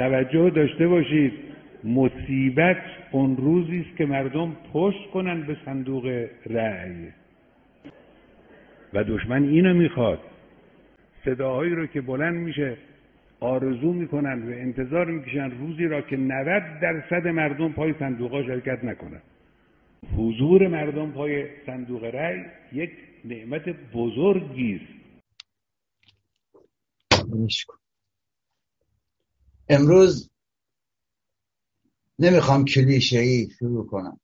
توجه داشته باشید، مصیبت اون روزی است که مردم پشت کنن به صندوق رأی. و دشمن اینو میخواد. صداهایی رو که بلند میشه آرزو میکنن و انتظار میکشن روزی را که 90% مردم پای صندوق‌ها شرکت نکنن. حضور مردم پای صندوق رأی یک نعمت بزرگی است. امروز نمیخوام کلیشه‌ای شروع کنم.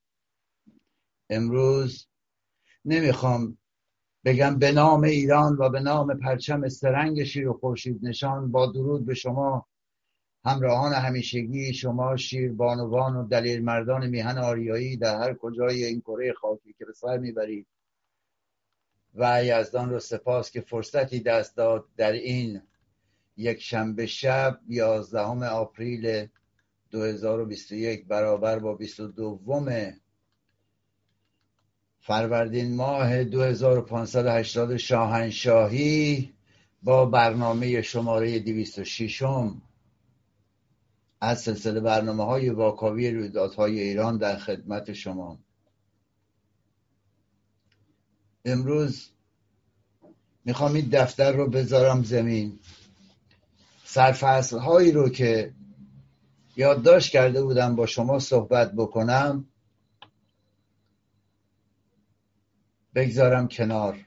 امروز نمیخوام بگم به نام ایران و به نام پرچم سرنگ شیر و خورشید نشان با درود به شما همراهان همیشگی، شما شیر بانوان و دلیر مردان میهن آریایی در هر کجای این کره خاکی که به سر میبرید و یزدان رو سپاس که فرصتی دست داد در این یک شنبه شب 11 آپریل 2021 برابر با 22 فروردین ماه 2580 شاهنشاهی با برنامه شماره 206 از سلسله برنامه‌های واکاوی رویدادهای ایران در خدمت شما. امروز میخوام این دفتر رو بذارم زمین. سرفصل‌هایی رو که یادداشت کرده بودم با شما صحبت بکنم بگذارم کنار.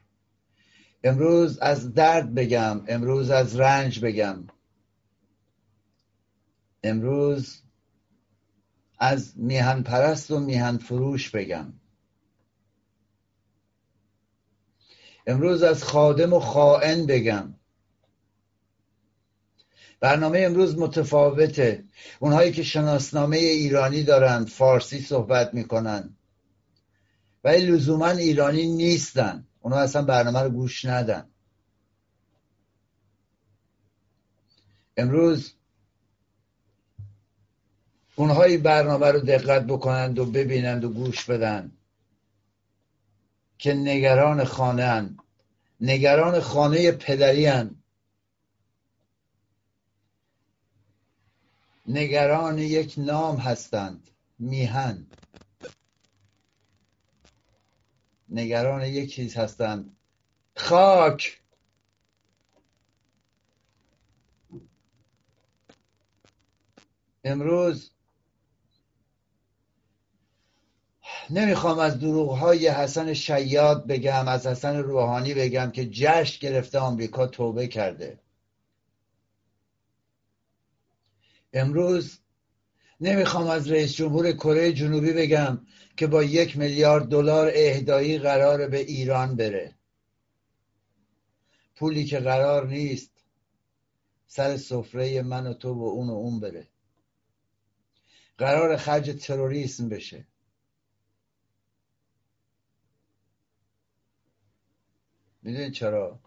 امروز از درد بگم، امروز از رنج بگم، امروز از میهن پرست و میهن فروش بگم، امروز از خادم و خائن بگم. برنامه امروز متفاوته. اونهایی که شناسنامه ایرانی دارن فارسی صحبت میکنن ولی لزوما ایرانی نیستن، اونها اصلا برنامه رو گوش ندن. امروز اونهایی برنامه رو دقت بکنند و ببینند و گوش بدن که نگران خانه اند، نگران خانه پدری اند، نگران یک نام هستند، میهن، نگران یک چیز هستند، خاک. امروز نمیخوام از دروغهای حسن شیاد بگم، از حسن روحانی بگم که جشن گرفته آمریکا توبه کرده. امروز نمیخوام از رئیس جمهور کره جنوبی بگم که با $1 میلیارد اهدایی قراره به ایران بره، پولی که قرار نیست سر سفره من و تو و اون بره، قرار خرج تروریسم بشه. میدونی چرا؟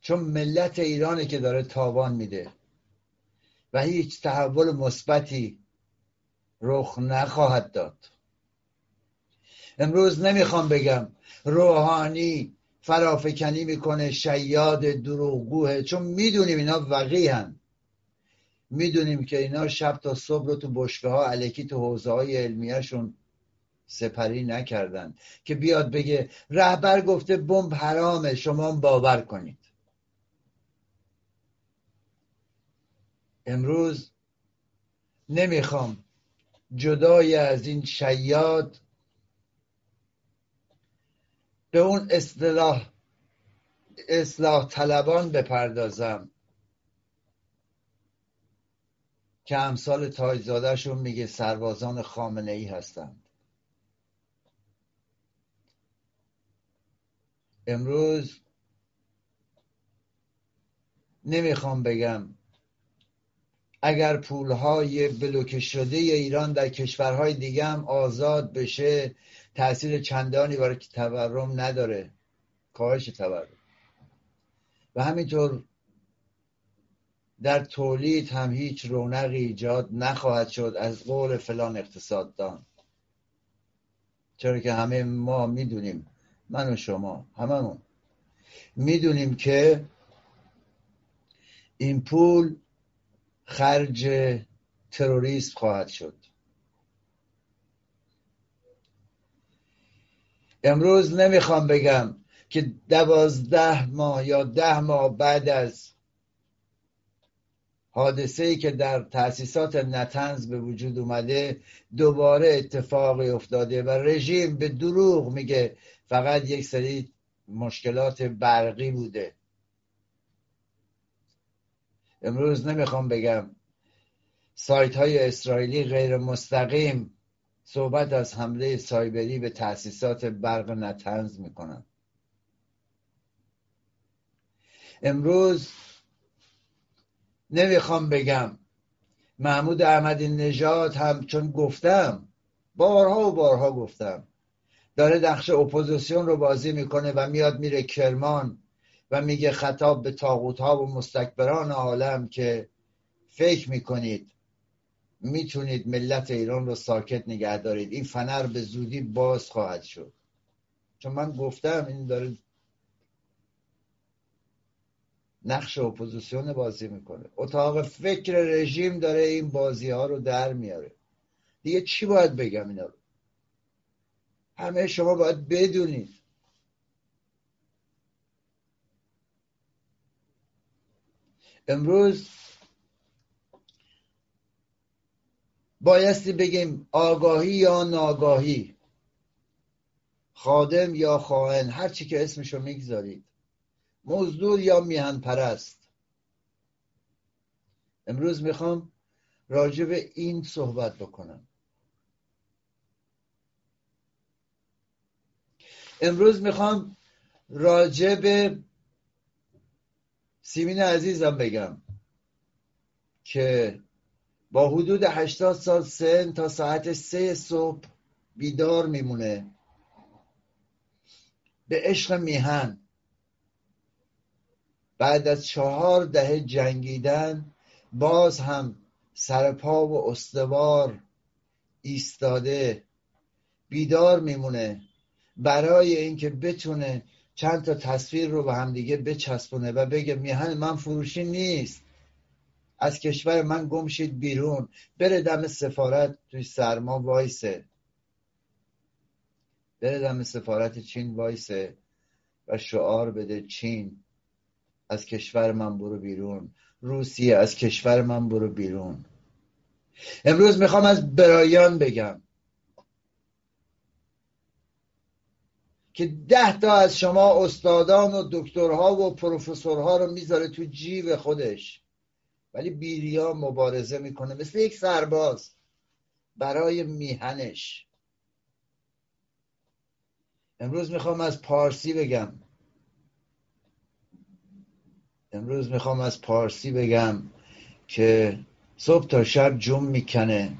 چون ملت ایرانه که داره تاوان میده و هیچ تحول مثبتی رخ نخواهد داد. امروز نمیخوام بگم روحانی فرافکنی میکنه، شیاد دروغگوه، چون میدونیم اینا وقیحن، میدونیم که اینا شب تا صبح رو تو بشکه ها الکی تو حوزه های علمیهشون سپری نکردن که بیاد بگه رهبر گفته بمب حرامه شما باور کنید. امروز نمیخوام جدای از این شیاد به اون اصلاح طلبان بپردازم که امثال تاجزادهشون میگه سربازان خامنه‌ای هستند. امروز نمیخوام بگم اگر پولهای بلوکه شده ایران در کشورهای دیگه هم آزاد بشه تأثیر چندانی برای تورم نداره، کاهش تورم. و همینطور در تولید هم هیچ رونقی ایجاد نخواهد شد از قول فلان اقتصاددان، چرا که همه ما میدونیم، من و شما هممون میدونیم که این پول خرج تروریست خواهد شد. امروز نمیخوام بگم که 12 ماه یا 10 ماه بعد از حادثه‌ای که در تأسیسات نتنز به وجود اومده دوباره اتفاقی افتاده و رژیم به دروغ میگه فقط یک سری مشکلات برقی بوده. امروز نمیخوام بگم سایت های اسرائیلی غیر مستقیم صحبت از حمله سایبری به تأسیسات برق نتنز میکنن. امروز نمیخوام بگم محمود احمدی نژاد هم، چون گفتم بارها گفتم داره نقش اپوزیسیون رو بازی میکنه و میاد میره کرمان و میگه خطاب به طاغوت ها و مستکبران عالم که فکر میکنید میتونید ملت ایران رو ساکت نگه دارید، این فنر به زودی باز خواهد شد. چون من گفتم این داره نقش اپوزیسیون بازی میکنه، اتاق فکر رژیم داره این بازی ها رو در میاره. دیگه چی باید بگم؟ اینا رو همه شما باید بدونید. امروز بایستی بگیم آگاهی یا ناگاهی، خادم یا خائن، هر چی که اسمشو میگذارید، مزدور یا میهن پرست. امروز میخوام راجع به این صحبت بکنم. امروز میخوام راجع به سیمین عزیزم بگم که با حدود 80 سال سن تا ساعت 3 صبح بیدار میمونه، به عشق میهن، بعد از 4 دهه جنگیدن باز هم سرپا و استوار ایستاده بیدار میمونه برای اینکه بتونه چند تا تصویر رو به همدیگه بچسبونه و بگه میهن من فروشی نیست، از کشور من گم شید بیرون، بره دم سفارت توی سرما وایسه، بره دم سفارت چین وایسه و شعار بده چین از کشور من برو بیرون، روسیه از کشور من برو بیرون. امروز میخوام از برایان بگم که 10 تا از شما استادان و دکترها و پروفسورها رو میذاره تو جیب خودش ولی بیریا مبارزه میکنه مثل یک سرباز برای میهنش. امروز میخوام از پارسی بگم، که صبح تا شب جم میکنه،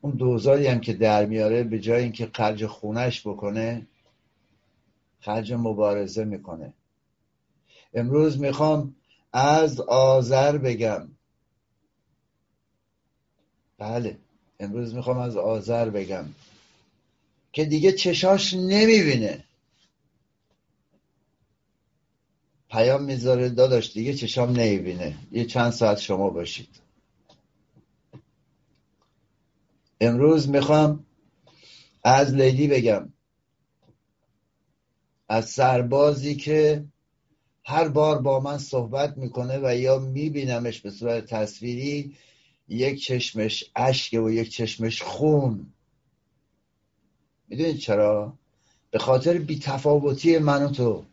اون دوزاری هم که در میاره به جای اینکه خرج خونش بکنه خرج مبارزه میکنه. امروز میخوام از آذر بگم، بله امروز میخوام از آذر بگم که دیگه چشاش نمیبینه. پیام میذاره داداش دیگه چشام نمیبینه، یه چند ساعت شما باشید. امروز میخوام از لیلی بگم، از سربازی که هر بار با من صحبت میکنه و یا میبینمش به صورت تصویری یک چشمش اشک و یک چشمش خون. میدونید چرا؟ به خاطر بی‌تفاوتی من و تو.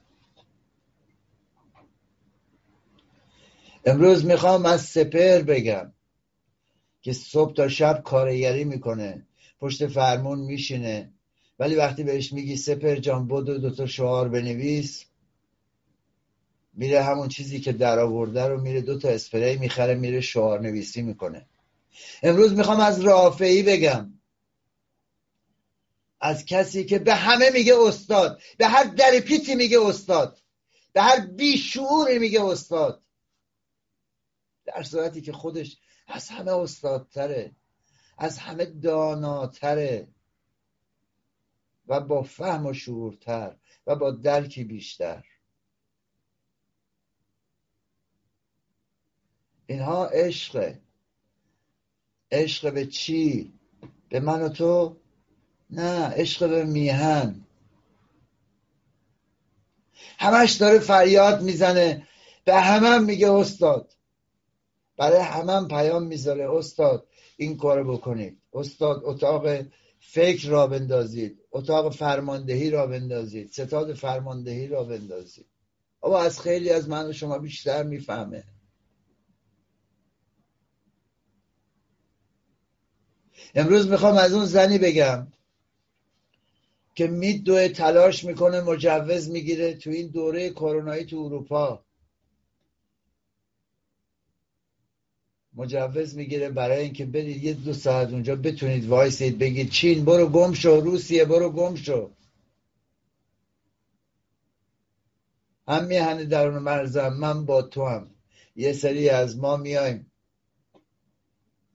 امروز میخوام از سپر بگم که صبح تا شب کارگری میکنه، پشت فرمون میشینه ولی وقتی بهش میگی سپر جان بدو 2 تا شعار بنویس، میره همون چیزی که در آورده رو میره 2 تا اسپری میخره میره شعار نویسی میکنه. امروز میخوام از رافعی بگم، از کسی که به همه میگه استاد، به هر درپیتی میگه استاد، به هر بیشعوری میگه استاد، در صورتی که خودش از همه استادتره، از همه داناتره و با فهم و شعورتر و با درکی بیشتر. اینها عشقه، عشق به چی؟ به من و تو؟ نه، عشق به میهن. همش داره فریاد میزنه، به همم میگه استاد، برای همم پیام میذاره استاد این کارو بکنید، استاد اتاق فکر را بندازید، اتاق فرماندهی را بندازید، ستاد فرماندهی را بندازید. اما از خیلی از من و شما بیشتر میفهمه. امروز میخوام از اون زنی بگم که میدوه، تلاش میکنه، مجوز میگیره تو این دوره کرونایی تو اروپا، مجوز میگیره برای اینکه برید یه دو ساعت اونجا بتونید وایسید، بگید چین برو گم شو، روسیه برو گم شو. هم میهنه درون مرزم، من با تو هم. یه سری از ما میایم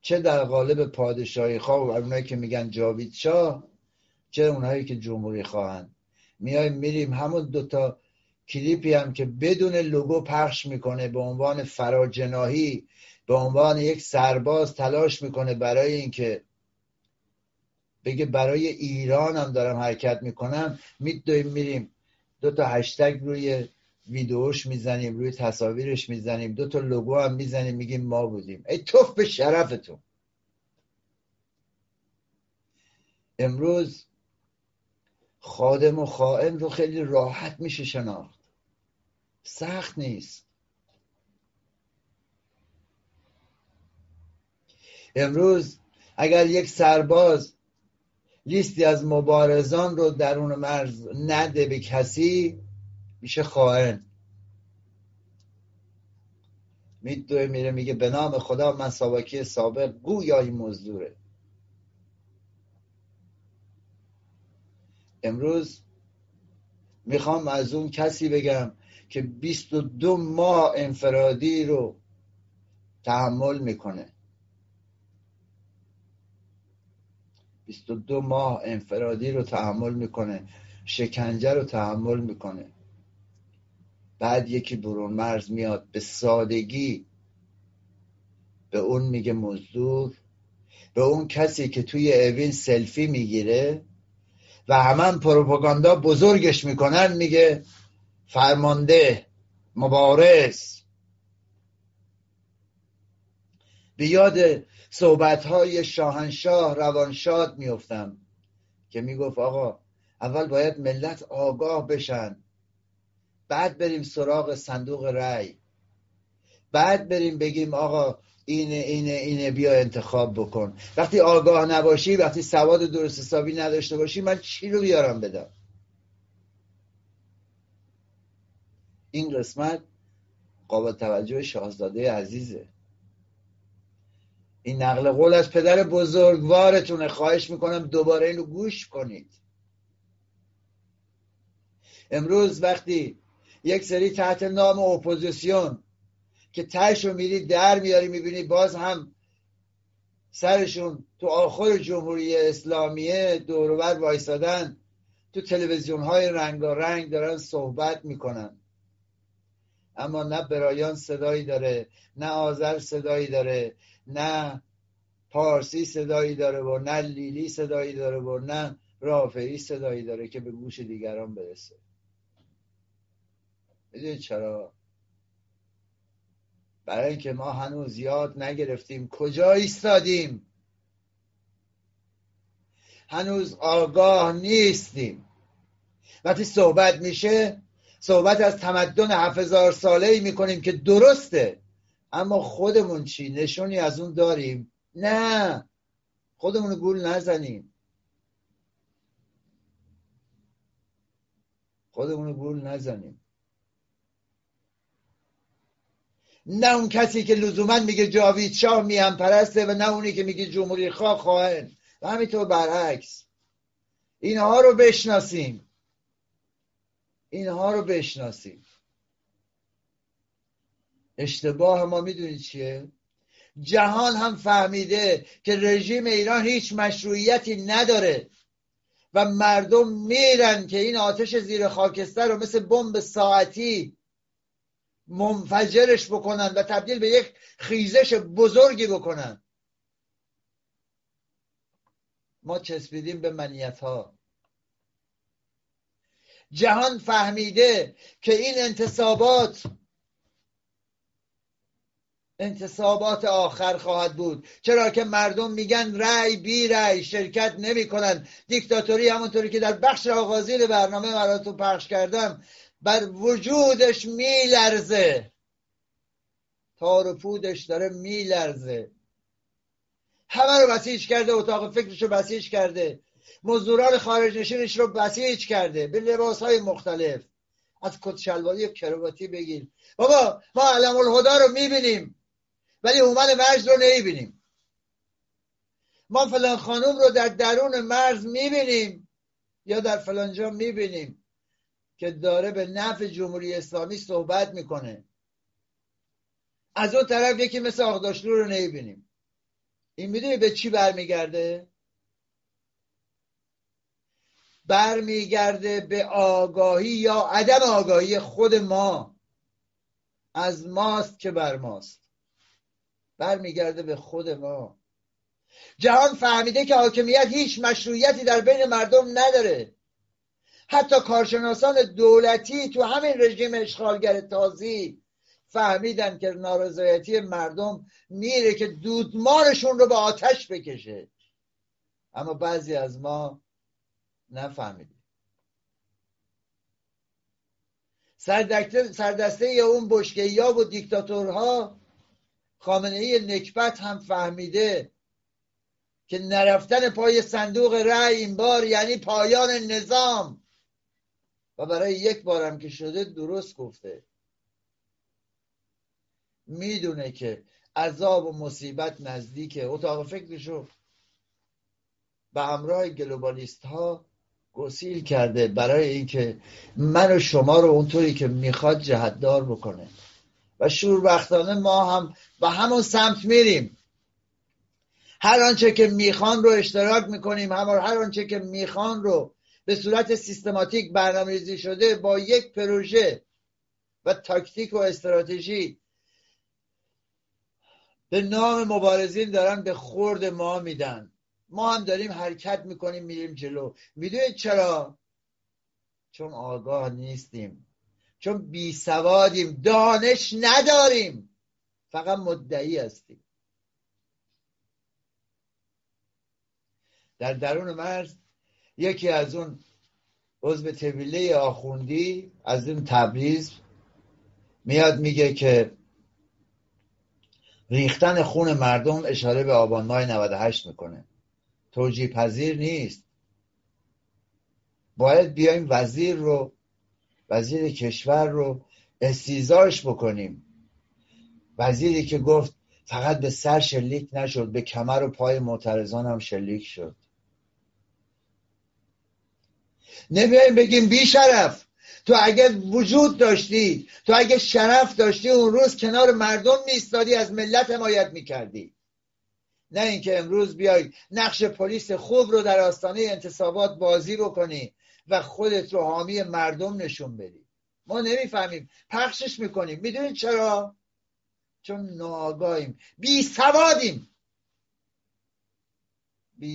چه در قالب پادشاهی خواه، اونایی که میگن جاوید شاه، چه اونایی که جمهوری خواهند، میایم میریم همون دوتا کلیپی هم که بدون لوگو پخش میکنه به عنوان فراجناهی، به عنوان یک سرباز تلاش میکنه برای اینکه بگه برای ایران هم دارم حرکت میکنم، میدویم میریم دو تا هشتگ روی ویدیوش میزنیم، روی تصاویرش میزنیم، دو تا لوگو هم میزنیم، میگیم ما بودیم. ای توف به شرفتون. امروز خادم و خائن رو خیلی راحت میشه شناخت، سخت نیست. امروز اگر یک سرباز لیستی از مبارزان رو درون مرز نده به کسی، میشه خائن. میدوه میره میگه به نام خدا من ساواکی سابق گویای مزدوره. امروز میخوام از اون کسی بگم که 22 ماه انفرادی رو تحمل میکنه، 22 ماه انفرادی رو تحمل میکنه، شکنجه رو تحمل میکنه. بعد یکی برون مرز میاد به سادگی به اون میگه مزدور، به اون کسی که توی اوین سلفی میگیره و همان پروپاگاندا بزرگش میکنن میگه فرمانده، مبارز. بیاد صحبت‌های شاهنشاه روانشاد میافتم که میگفت آقا اول باید ملت آگاه بشن، بعد بریم سراغ صندوق رأی، بعد بریم بگیم آقا اینه بیا انتخاب بکن. وقتی آگاه نباشی، وقتی سواد درست حسابی نداشته باشی، من چی رو بیارم بدم؟ این قسمت قابل توجه شاهزاده عزیزه. این نقل قول از پدر بزرگوارتونه، خواهش میکنم دوباره اینو گوش کنید. امروز وقتی یک سری تحت نام اپوزیسیون که تهش رو میری در میاری، میبینی باز هم سرشون تو آخر جمهوری اسلامیه، دوروبر وایسادن، تو تلویزیون های رنگارنگ دارن صحبت میکنن، اما نه برایان صدایی داره، نه آذر صدایی داره، نه پارسی صدایی داره و نه لیلی صدایی داره و نه رافعی صدایی داره که به گوش دیگران برسه. میدونید چرا؟ برای اینکه ما هنوز یاد نگرفتیم کجا ایستادیم، هنوز آگاه نیستیم. وقتی صحبت میشه، صحبت از تمدن 7000 ساله‌ای میکنیم که درسته، اما خودمون چی؟ نشونی از اون داریم؟ نه، خودمون گول نزنیم، خودمون گول نزنیم. نه اون کسی که لزوماً میگه جاوید شاه میهم پرسته و نه اونی که میگه جمهوری خواه خائن و همینطور برعکس. اینها رو بشناسیم، اینها رو بشناسیم. اشتباه ما میدونید چیه؟ جهان هم فهمیده که رژیم ایران هیچ مشروعیتی نداره و مردم میرن که این آتش زیر خاکستر رو مثل بمب ساعتی منفجرش بکنن و تبدیل به یک خیزش بزرگی بکنن. ما چسبیدیم به منیت ها. جهان فهمیده که این انتصابات آخر خواهد بود، چرا که مردم میگن رأی بی رأی شرکت نمی کنن. دیکتاتوری همونطوری که در بخش آغازین برنامه براتون پخش کردم بر وجودش میلرزه، تار و پودش داره میلرزه، همه رو بسیج کرده، اتاق فکرش رو بسیج کرده، مزدوران خارج نشینش رو بسیج کرده به لباس‌های مختلف، از کت شلواری و کرواتی بگیر. بابا ما علم الهدا رو میبینیم ولی هومن مجد رو نمیبینیم. ما فلان خانوم رو در درون مرز میبینیم یا در فلان جا میبینیم که داره به نفع جمهوری اسلامی صحبت میکنه، از اون طرف یکی مثل آغداشلو رو نمیبینیم. این میدونی به چی برمیگرده؟ برمیگرده به آگاهی یا عدم آگاهی خود ما. از ماست که بر ماست، برمیگرده به خود ما. جهان فهمیده که حاکمیت هیچ مشروعیتی در بین مردم نداره. حتی کارشناسان دولتی تو همین رژیم اشغالگر تازی فهمیدن که نارضایتی مردم میره که دودمارشون رو به آتش بکشه، اما بعضی از ما نفهمیدیم. سردسته اون بشکه‌ای‌ها و دیکتاتورها، خامنه‌ای نکبت هم فهمیده که نرفتن پای صندوق رأی این بار یعنی پایان نظام، و برای یک بارم که شده درست گفته. میدونه که عذاب و مصیبت نزدیکه، اتاق فکرشو به همراه گلوبالیست ها گسیل کرده برای اینکه من و شما رو اونطوری که میخواد جهتدار بکنه و شوربختانه ما هم به همون سمت میریم. هر آنچه که میخوان رو اشتراک میکنیم، هر آنچه که میخوان رو به صورت سیستماتیک برنامه‌ریزی شده با یک پروژه و تاکتیک و استراتژی به نام مبارزین دارن به خورد ما میدن. ما هم داریم حرکت میکنیم، میریم جلو. میدونید چرا؟ چون آگاه نیستیم، چون بی سوادیم، دانش نداریم، فقط مدعی هستیم. در درون مرز یکی از اون عضو طویله آخوندی از اون تبریز میاد میگه که ریختن خون مردم اشاره به آبان ماه 98 میکنه، توجیه پذیر نیست. باید بیایم وزیر کشور رو استیزارش بکنیم. وزیری که گفت فقط به سر شلیک نشد، به کمر و پای معترضان هم شلیک شد. نمیایم بگیم بی شرف. تو اگه وجود داشتی، تو اگه شرف داشتی، اون روز کنار مردم میستادی، از ملت حمایت میکردی، نه اینکه امروز بیای نقش پلیس خوب رو در آستانه انتصابات بازی بکنی و خودت رو حامی مردم نشون بدی. ما نمیفهمیم، پخشش میکنیم. میدونید چرا؟ چون ناآگاهیم، بی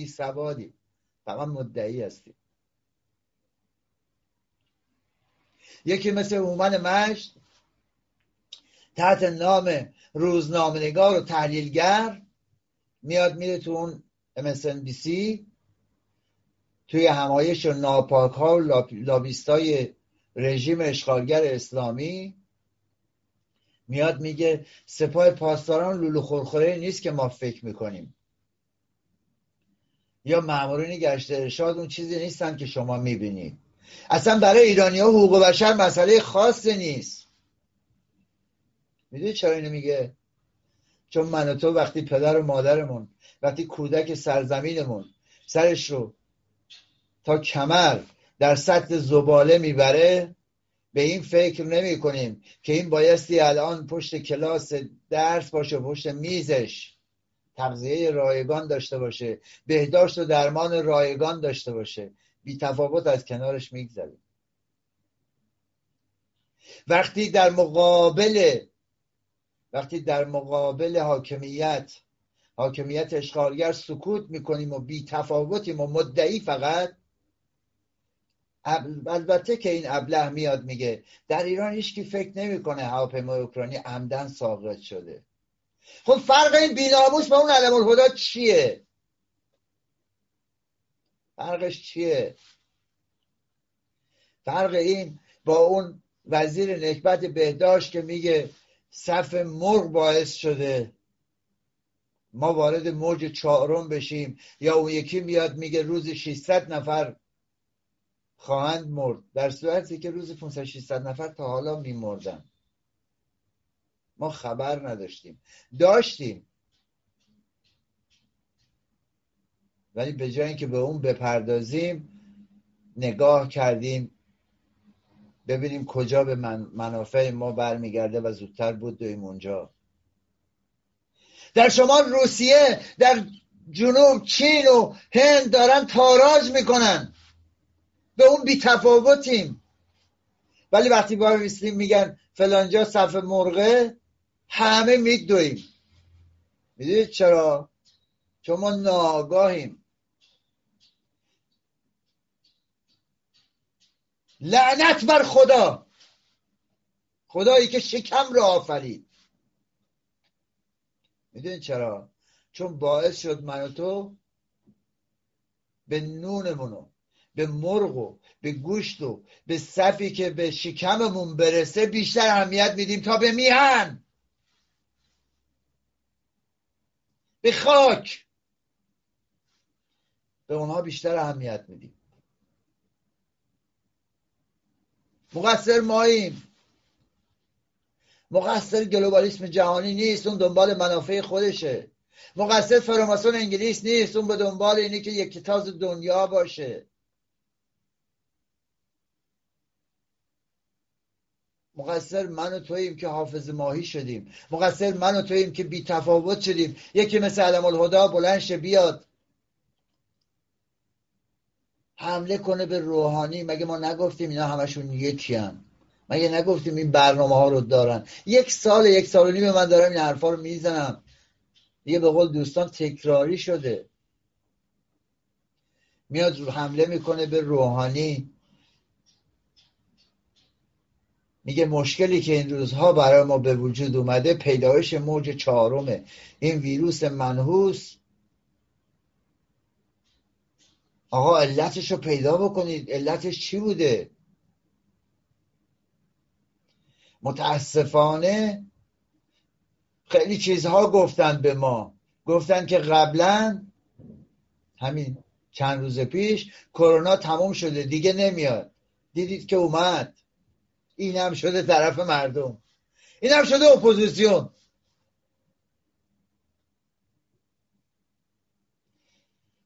سوادیم، فقط مدعی هستیم. یکی مثل هومن مجد تحت نام روزنامه‌نگار و تحلیلگر میاد میره تو اون MSNBC توی همایش ناپاک ها و لابیستای رژیم اشغالگر اسلامی، میاد میگه سپاه پاسداران لولو خورخوره نیست که ما فکر میکنیم، یا مامورین گشت ارشاد اون چیزی نیستن که شما میبینید. اصلا برای ایرانی ها حقوق بشر مسئله خاصی نیست. میدونی چرا اینو میگه؟ چون من و تو وقتی پدر و مادرمون، وقتی کودک سرزمینمون سرش رو تا کمر در سطل زباله میبره، به این فکر نمی کنیم که این بایستی الان پشت کلاس درس باشه، پشت میزش تغذیه رایگان داشته باشه، بهداشت و درمان رایگان داشته باشه. بی تفاوت از کنارش میگذریم. وقتی در مقابل حاکمیت حاکمیت اشغالگر سکوت میکنیم و بی تفاوتیم و مدعی فقط. البته که این ابله میاد میگه در ایران هیچکی فکر نمیکنه هواپیمای اوکراینی عمدن ساقط شده. خب فرق این بی‌ناموس با اون علم الهدی چیه؟ فرقش چیه؟ فرق این با اون وزیر نکبت بهداشت که میگه صف مرغ باعث شده ما وارد موج 4 بشیم، یا اون یکی میاد میگه روز 600 نفر خواهند مرد، در صورتی که روز 500-600 نفر تا حالا میمردن، ما خبر نداشتیم، داشتیم، ولی به جای اینکه به اون بپردازیم نگاه کردیم ببینیم کجا به منافع ما برمیگرده و زودتر بدویم اونجا. در شمال روسیه، در جنوب چین و هند دارن تاراج میکنن، به اون بی تفاوتیم، ولی وقتی با ویسلیم میگن فلانجا صف مرغه همه میدویم. میدونید چرا؟ چون ما ناآگاهیم. لعنت بر خدا، خدایی که شکم را آفرید. میدونید چرا؟ چون باعث شد من و تو به نونمونو، به مرغ و به گوشت و به صفی که به شکممون برسه بیشتر اهمیت میدیم تا به میهن، به خاک، به اونها بیشتر اهمیت میدیم. مقصر ماییم، مقصر گلوبالیسم جهانی نیست، اون دنبال منافع خودشه. مقصر فراماسون انگلیس نیست، اون به دنبال اینه که یک تاز دنیا باشه. مقصر من و توییم که حافظ ماهی شدیم، مقصر من و توییم که بی تفاوت شدیم. یکی مثل علم الهدا بلند شه بیاد حمله کنه به روحانی. مگه ما نگفتیم اینا همشون یکی هم؟ مگه نگفتیم این برنامه ها رو دارن؟ 1 سال 1.5 سال من دارم این حرفا رو میزنم، دیگه به قول دوستان تکراری شده. میاد حمله میکنه به روحانی، میگه مشکلی که این روزها برای ما به وجود اومده پیدایش موج 4 این ویروس منحوس. آقا علتش رو پیدا بکنید، علتش چی بوده؟ متاسفانه خیلی چیزها گفتن به ما، گفتن که قبلا همین چند روز پیش کرونا تموم شده دیگه نمیاد، دیدید که اومد. این هم شده طرف مردم، این هم شده اپوزیسیون.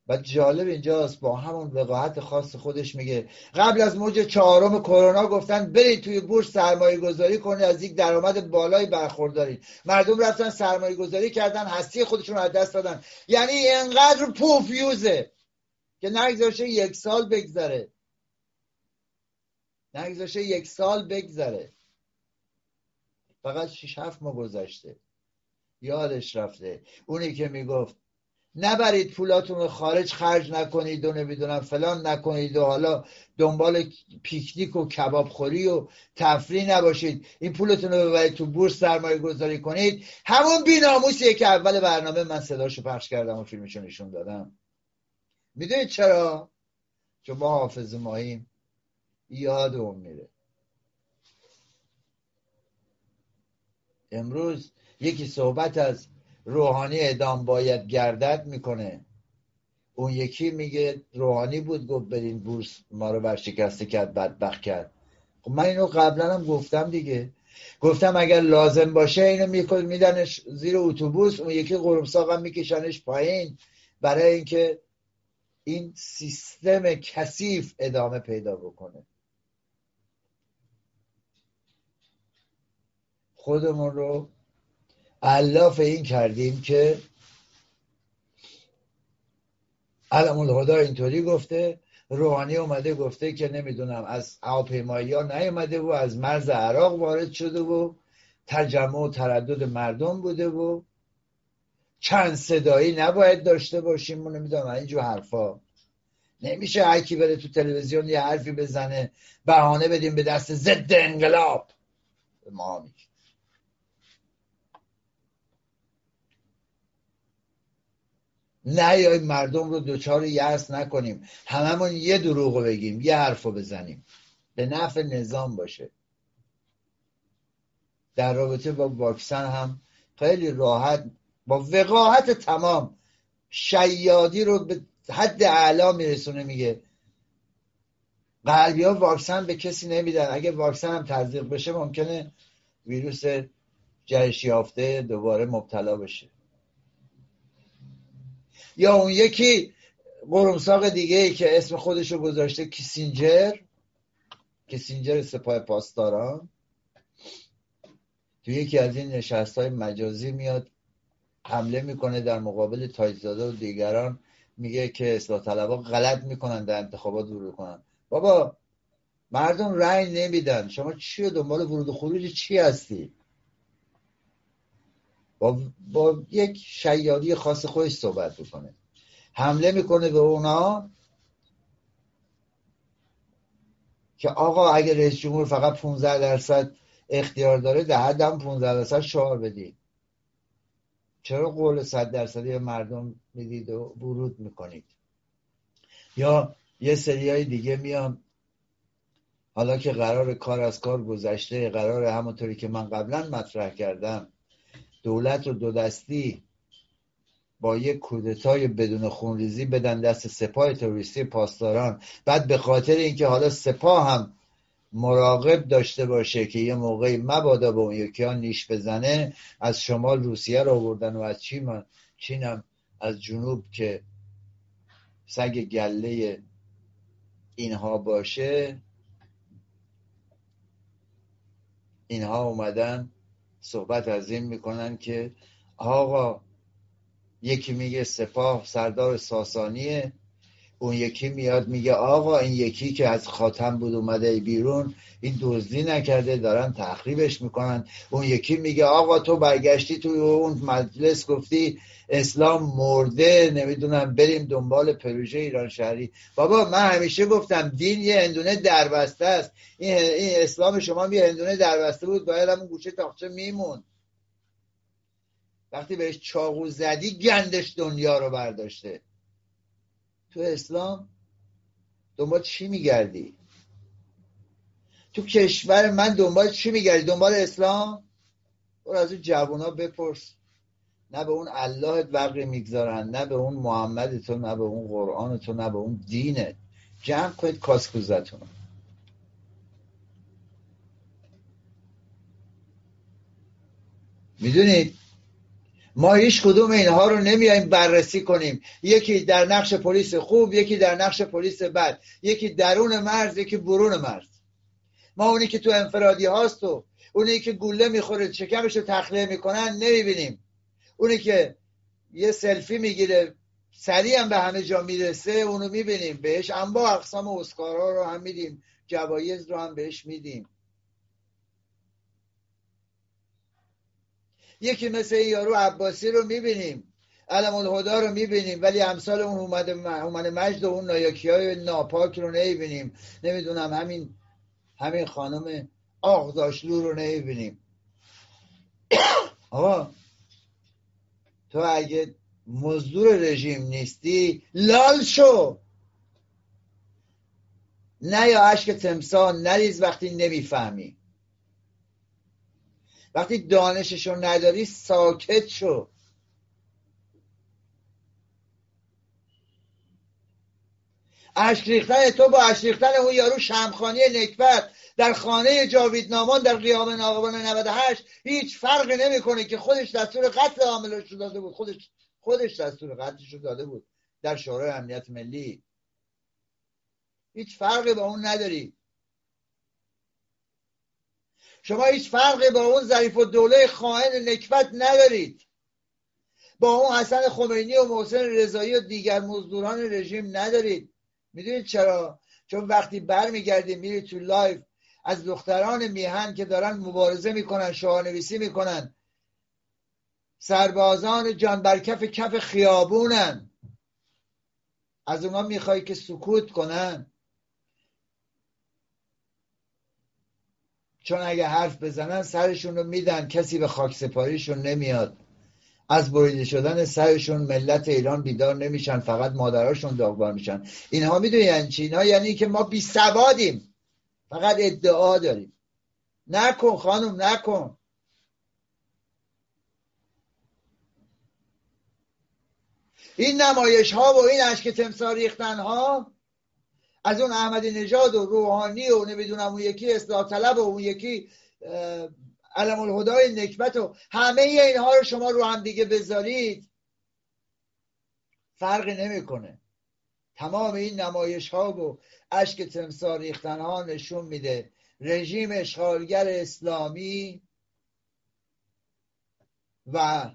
و جالب اینجاست با همون وقاحت خاص خودش میگه قبل از موج 4 کرونا گفتن برید توی بورس سرمایه گذاری کنید، از یک درآمد بالایی برخوردارید. مردم رفتن سرمایه گذاری کردن، هستی خودشون رو از دست دادن. یعنی اینقدر پوفیوزه که نگذاشه 1 سال بگذره، نگذاشه 1 سال بگذره. فقط 6-7 ماه گذشته، یادش رفته اونی که میگفت نبرید پولاتون رو خارج خرج نکنید و نمیدونم فلان نکنید و حالا دنبال پیکنیک و کباب خوری و تفریح نباشید، این پولتون رو ببرید تو بورس سرمایه گذاری کنید. همون بی‌ناموسیه که اول برنامه من صداشو پخش کردم و فیلمشو نشون دادم. میدونید چرا؟ چون ما حافظ ماهیم، یادمون میره. امروز یکی صحبت از روحانی اعدام باید گردد میکنه، اون یکی میگه روحانی بود گفت برین بورس ما رو برشکسته کرد، بدبخت کرد. خب من اینو قبلا هم گفتم دیگه، گفتم اگر لازم باشه اینو میدنش زیر اتوبوس، اون یکی قرمساق هم میکشنش پایین، برای اینکه این سیستم کثیف ادامه پیدا بکنه. خودمون رو علاف این کردیم که علم الهدا اینطوری گفته، روحانی اومده گفته که نمیدونم از هواپیمایی ها نیومده و از مرز عراق وارد شده و تجمع و تردد مردم بوده و چند صدایی نباید داشته باشیم، من نمیدونم اینجور حرفا. نمیشه هر کی بره تو تلویزیون یه حرفی بزنه بهانه بدیم به دست ضد انقلاب. ما میگیم نه، یا مردم رو دوچار یأس نکنیم، هممون یه دروغ بگیم، یه حرف رو بزنیم به نفع نظام باشه. در رابطه با واکسن هم خیلی راحت با وقاحت تمام شیادی رو به حد اعلا میرسونه، میگه غربی‌ها واکسن به کسی نمیدن، اگه واکسن هم تزریق بشه ممکنه ویروس جهش یافته دوباره مبتلا بشه. یا اون یکی قرمساق دیگه ای که اسم خودشو گذاشته کیسینجر سپاه پاسداران، توی یکی از این نشست‌های مجازی میاد حمله میکنه در مقابل تاج‌زاده و دیگران، میگه که اصلاح طلب‌ها غلط میکنن در انتخابات ورود کنن. بابا مردم رأی نمیدن، شما چی دنبال ورود و خروج چی هستی؟ با یک شیادی خاص خودش صحبت میکنه، حمله میکنه به اونا که آقا اگه رئیس جمهور فقط 15% اختیار داره، ده حدم 15% شعار بدید. چرا قول 100% مردم میدید و ورود میکنید؟ یا یه سریای دیگه میام، حالا که قرار کار از کار گذشته، قرار همونطوری که من قبلا مطرح کردم دولت رو دو دستی با یک کودتای بدون خونریزی بدن دست سپاه تروریستی پاسداران، بعد به خاطر اینکه حالا سپاه هم مراقب داشته باشه که یه موقعی مبادا به اون یکی ها نیش بزنه، از شمال روسیه رو آوردن و از چین هم از جنوب که سگ گله اینها باشه، اینها اومدن صحبت از این میکنن که آقا یکی میگه سپاه سردار ساسانیه، اون یکی میاد میگه آقا این یکی که از خاتم بود اومده بیرون این دزدی نکرده، دارن تخریبش میکنن. اون یکی میگه آقا تو برگشتی توی اون مجلس گفتی اسلام مرده، نمیدونم بریم دنبال پروژه ایران شهری. بابا من همیشه گفتم دین یه هندونه دربسته است، این اسلام شما یه هندونه دربسته بود، باید همون گوشه تاخچه میمون، وقتی بهش چاقو زدی گندش دنیا رو برداشته. تو اسلام دنبال چی میگردی؟ تو کشور من دنبال چی میگردی؟ دنبال اسلام؟ برو از اون جوانا بپرس، نه به اون اللهت وقعی میگذارن، نه به اون محمد تو، نه به اون قرآن تو، نه به اون دینت. جمع کنید کاسکوزتون. میدونید ما هیچ کدوم اینها رو نمیایم بررسی کنیم، یکی در نقش پلیس خوب، یکی در نقش پلیس بد، یکی درون مرز، یکی برون مرز. ما اونی که تو انفرادی هاست و اونی که گوله میخوره شکمش رو تخلیه میکنن نمیبینیم، اونی که یه سلفی میگیره سریع هم به همه جا میرسه اونو میبینیم، بهش انواع اقسام اسکارها رو هم میدیم، جوایز رو هم بهش میدیم. یکی مثل یارو عباسی رو میبینیم، علم الهدا رو میبینیم، ولی امثال اون هومن مجد و اون نایاکی‌های ناپاک رو نمیبینیم، نمیدونم همین خانم آغداشلو رو نمیبینیم. آقا تو اگه مزدور رژیم نیستی لال شو، نه یا عشق تمساح نریز وقتی نمیفهمی، وقتی دانششو نداری ساکت شو. عشق ریختن تو با عشق ریختن اون یارو شمخانی نکبت در خانه جاویدنامان در قیام آبان 98 هیچ فرقی نمیکنه که خودش دستور قتل عاملش رو داده بود، خودش دستور قتلش رو داده بود در شورای امنیت ملی، هیچ فرقی با اون نداری. شما هیچ فرقی با اون ظریف‌الدوله خائن نکبت ندارید، با اون حسن خمینی و محسن رضایی و دیگر مزدوران رژیم ندارید. میدونید چرا؟ چون وقتی برمیگردید میرید تو لایف از دختران میهن که دارن مبارزه میکنن، شعارنویسی میکنن، سربازان جان برکف کف خیابونن، از اونا میخوای که سکوت کنن؟ چون اگه حرف بزنن سرشون رو میدن، کسی به خاک سپاریشون نمیاد، از بریده شدن سرشون ملت ایران بیدار نمیشن، فقط مادراشون داغدار میشن. اینها میدونن یعنی چی؟ اینا یعنی که ما بی سوادیم، فقط ادعا داریم. نکن خانم، نکن. این نمایش ها و این اشک تمساح ریختن ها از اون احمدی نژاد و روحانی و نمیدونم اون یکی اصلاح طلب و اون یکی علم الهدای نکبت و همه اینها رو شما رو هم دیگه بذارید فرقی نمیکنه. تمام این نمایش ها و اشک تمساح ریختن ها نشون میده رژیم اشغالگر اسلامی و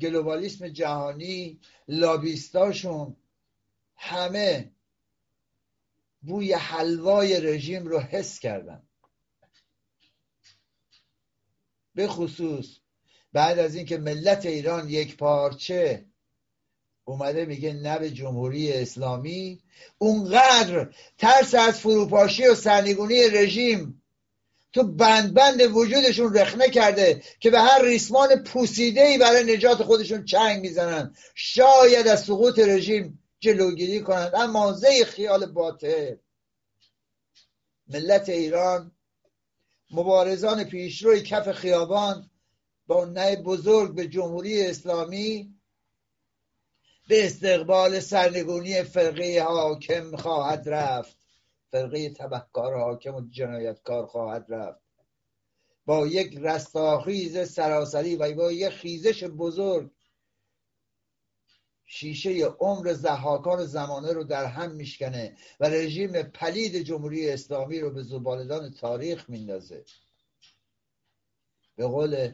گلوبالیسم جهانی، لابیستاشون همه بوی حلوای رژیم رو حس کردن، به خصوص بعد از اینکه ملت ایران یک پارچه اومده میگه نه به جمهوری اسلامی. اونقدر ترس از فروپاشی و سرنگونی رژیم تو بند بند وجودشون رخنه کرده که به هر ریسمان پوسیده‌ای برای نجات خودشون چنگ میزنن، شاید از سقوط رژیم جلوگیری کنند. اما زی خیال باطل ملت ایران، مبارزان پیشروی کف خیابان با نهی بزرگ به جمهوری اسلامی، به استقبال سرنگونی فرقه حاکم خواهد رفت، فرقه تبهکار حاکم و جنایتکار خواهد رفت، با یک رستاخیز سراسری و با یک خیزش بزرگ شیشه عمر ضحاکان زمانه رو در هم میشکنه و رژیم پلید جمهوری اسلامی رو به زباله‌دان تاریخ میندازه. به قول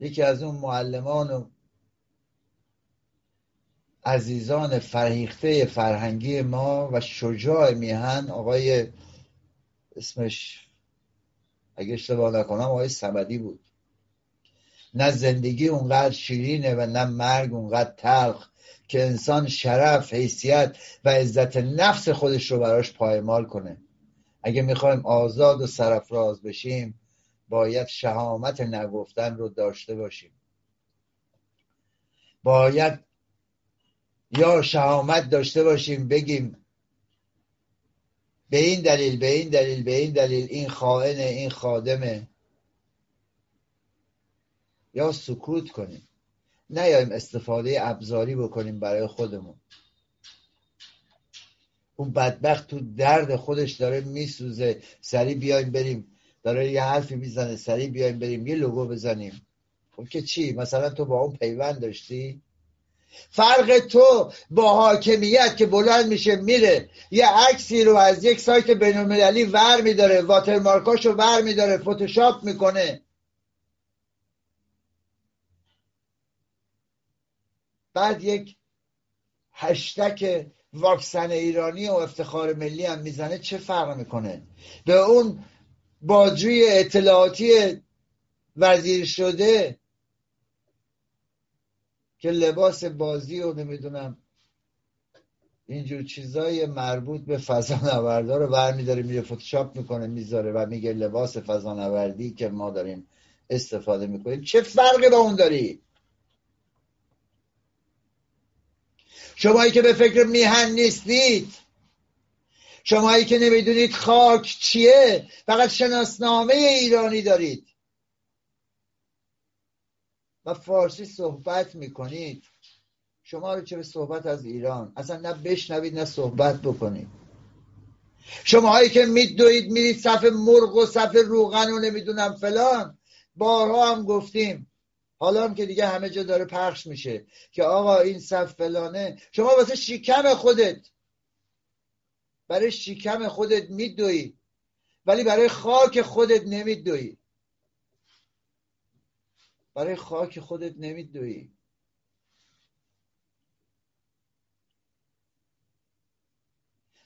یکی از اون معلمان و عزیزان فرهیخته فرهنگی ما و شجاع میهن، آقای اسمش اگه اشتباه نکنم آقای صمدی بود، نه زندگی اونقدر شیرینه و نه مرگ اونقدر تلخ که انسان شرف، حیثیت و عزت نفس خودش رو براش پایمال کنه. اگه میخوایم آزاد و سرفراز بشیم باید شهامت نگفتن رو داشته باشیم، باید یا شهامت داشته باشیم بگیم به این دلیل به این دلیل به این دلیل این خائنه، این خادمه، یا سکوت کنیم، نیایم استفاده ابزاری بکنیم برای خودمون. اون بدبخت تو درد خودش داره میسوزه، سریع بیایم بریم، داره یه حرفی میزنه سریع بیایم بریم یه لوگو بزنیم. خب که چی؟ مثلا تو با اون پیوند داشتی؟ فرق تو با حاکمیت که بلند میشه میره یه عکسی رو از یک سایت بین‌المللی ور میداره، واترمارکاشو ور میداره، فتوشاپ میکنه، بعد یک هشتگ واکسن ایرانی و افتخار ملی هم میزنه، چه فرق میکنه به اون باجوی اطلاعاتی وزیر شده که لباس بازی و نمیدونم اینجور چیزای مربوط به فضانوردها رو برمیداره میره فتوشاپ میکنه میذاره و میگه لباس فضانوردی که ما داریم استفاده میکنیم. چه فرقی با اون داری؟ شمایی که به فکر میهن نیستید، شمایی که نمیدونید خاک چیه، فقط شناسنامه ایرانی دارید و فارسی صحبت میکنید، شما رو چه به صحبت از ایران؟ اصلا نه بشنوید نه صحبت بکنید. شماهایی که میدوید میرید صف مرغ و صف روغن و نمیدونم فلان، بارها هم گفتیم، حالا هم که دیگه همه جا داره پخش میشه که آقا این صف فلانه، شما واسه شکم خودت، برای شکم خودت میدوید ولی برای خاک خودت نمیدوید، برای خاک خودت نمیدویی.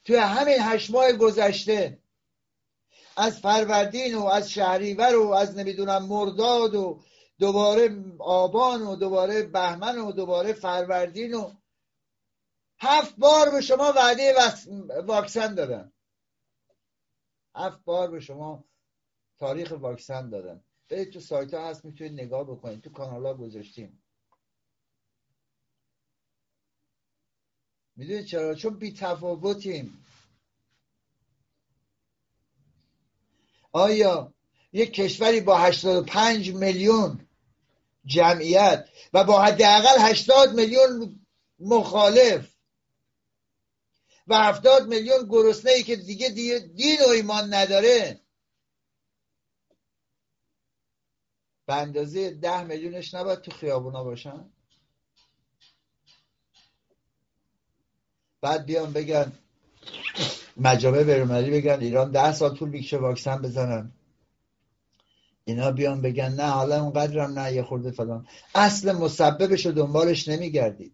توی همین 8 ماه گذشته از فروردین و از شهریور و از نمیدونم مرداد و دوباره آبان و دوباره بهمن و دوباره فروردین و 7 بار به شما وعده واکسن دادن، 7 بار به شما تاریخ واکسن دادن. برید تو سایت ها هست میتونید نگاه بکنید، تو کانال ها گذاشتیم. میدونید چرا؟ چون بی تفاوتیم. آیا یک کشوری با 85 میلیون جمعیت و با حداقل 80 میلیون مخالف و 70 میلیون گرسنه‌ای که دیگه دین و ایمان نداره، به اندازه 10 میلیونش نباید تو خیابونا باشن؟ بعد بیان بگن مجامع بین‌المللی بگن ایران 10 سال طول می‌کشه واکسن بزنن، اینا بیان بگن نه حالا اونقدرم نه یه خورده فلان. اصل مسببشو دنبالش نمیگردید.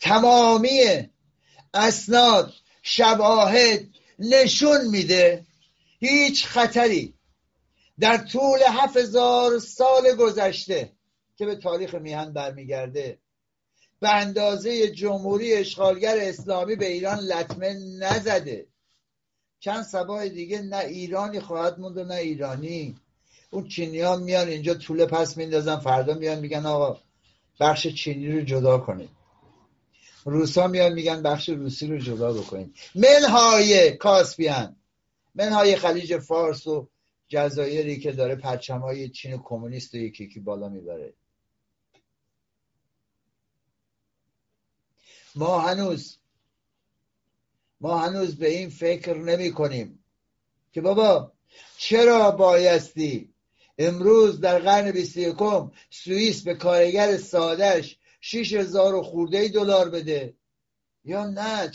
تمامی اسناد شواهد نشون میده هیچ خطری در طول 7000 سال گذشته که به تاریخ میهن برمیگرده به اندازه جمهوری اشغالگر اسلامی به ایران لطمه نزده. چند سبای دیگه نه ایرانی خواهد موند و نه ایرانی. اون چینی ها میان اینجا توله پس میندازن، فردا میان میگن آقا بخش چینی رو جدا کنید، روسا میان میگن بخش روسی رو جدا بکنید، منهای کاسپیان، منهای خلیج فارس و جزایری که داره پرچمای چین کمونیست رو یکی یکی بالا میبره. ما هنوز به این فکر نمی کنیم که بابا چرا بایستی امروز در قرن 21 سوئیس به کارگر سادهش 6000 و خورده‌ای دلار بده، یا نه